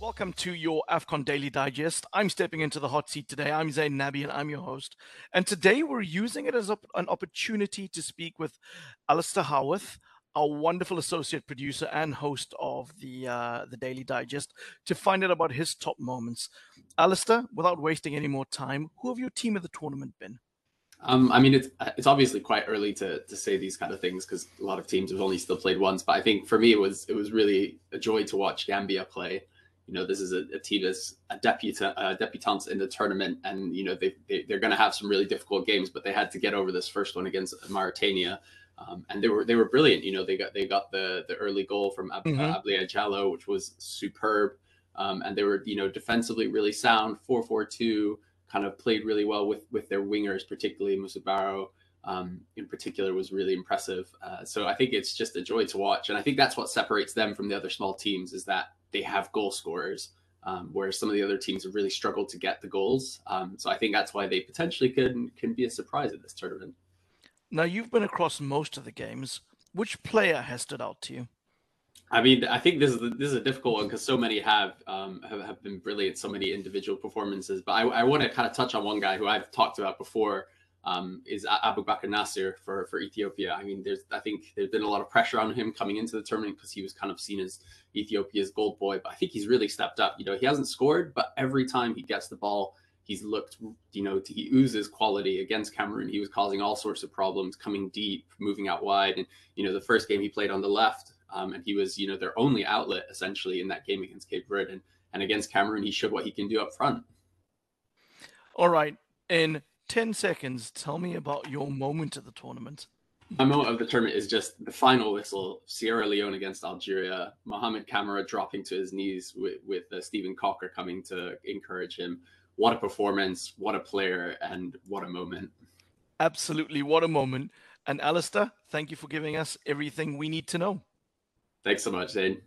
Welcome to your AFCON Daily Digest. I'm stepping into the hot seat today. I'm Zane Nabi and I'm your host. And today we're using it as an opportunity to speak with Alistair Haworth, our wonderful associate producer and host of the Daily Digest, to find out about his top moments. Alistair, without wasting any more time, who have your team of the tournament been? I mean, it's obviously quite early to say these kind of things because a lot of teams have only still played once. But I think for me, it was really a joy to watch Gambia play. You know, this is a team that's a debutante in the tournament, and you know they're going to have some really difficult games. But they had to get over this first one against Mauritania, and they were brilliant. You know, they got the early goal from Abliacalo, which was superb, and they were, you know, defensively really sound. 4-4-2 kind of played really well with their wingers, particularly Musabaro. In particular, was really impressive. So I think it's just a joy to watch, and I think that's what separates them from the other small teams is that they have goal scorers, whereas some of the other teams have really struggled to get the goals. So I think that's why they potentially can be a surprise at this tournament. Now, you've been across most of the games. Which player has stood out to you? I mean, I think this is a difficult one because so many have been brilliant, so many individual performances. But I want to kind of touch on one guy who I've talked about before. Is Abubakar Nasir for Ethiopia. I mean, I think there's been a lot of pressure on him coming into the tournament because he was kind of seen as Ethiopia's gold boy, but I think he's really stepped up. You know, he hasn't scored, but every time he gets the ball, he's looked, you know, he oozes quality. Against Cameroon, he was causing all sorts of problems, coming deep, moving out wide. And, you know, the first game he played on the left, and he was, you know, their only outlet essentially in that game against Cape Verde. And against Cameroon, he showed what he can do up front. All right. And 10 seconds, tell me about your moment of the tournament. My moment of the tournament is just the final whistle, Sierra Leone against Algeria, Mohamed Kamara dropping to his knees with Stephen Cocker coming to encourage him. What a performance, what a player, and what a moment. Absolutely, what a moment. And Alistair, thank you for giving us everything we need to know. Thanks so much, Zane.